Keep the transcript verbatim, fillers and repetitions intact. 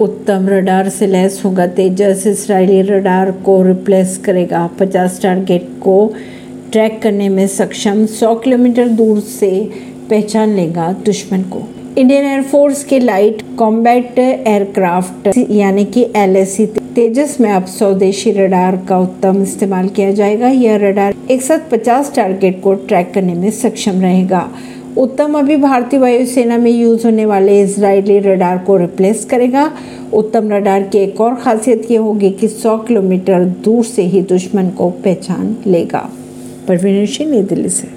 उत्तम रडार से लैस होगा। तेजस इसराइली रडार को रिप्लेस करेगा। पचास टारगेट को ट्रैक करने में सक्षम सौ किलोमीटर दूर से पहचान लेगा दुश्मन को। इंडियन एयरफोर्स के लाइट कॉम्बैट एयरक्राफ्ट यानी कि एल ए सी तेजस में अब स्वदेशी रडार का उत्तम इस्तेमाल किया जाएगा। यह रडार एक साथ पचास टारगेट को ट्रैक करने में सक्षम रहेगा। उत्तम अभी भारतीय वायुसेना में यूज होने वाले इजरायली रडार को रिप्लेस करेगा। उत्तम रडार की एक और खासियत ये होगी कि सौ किलोमीटर दूर से ही दुश्मन को पहचान लेगा। परवीन अर्शी, नई दिल्ली से।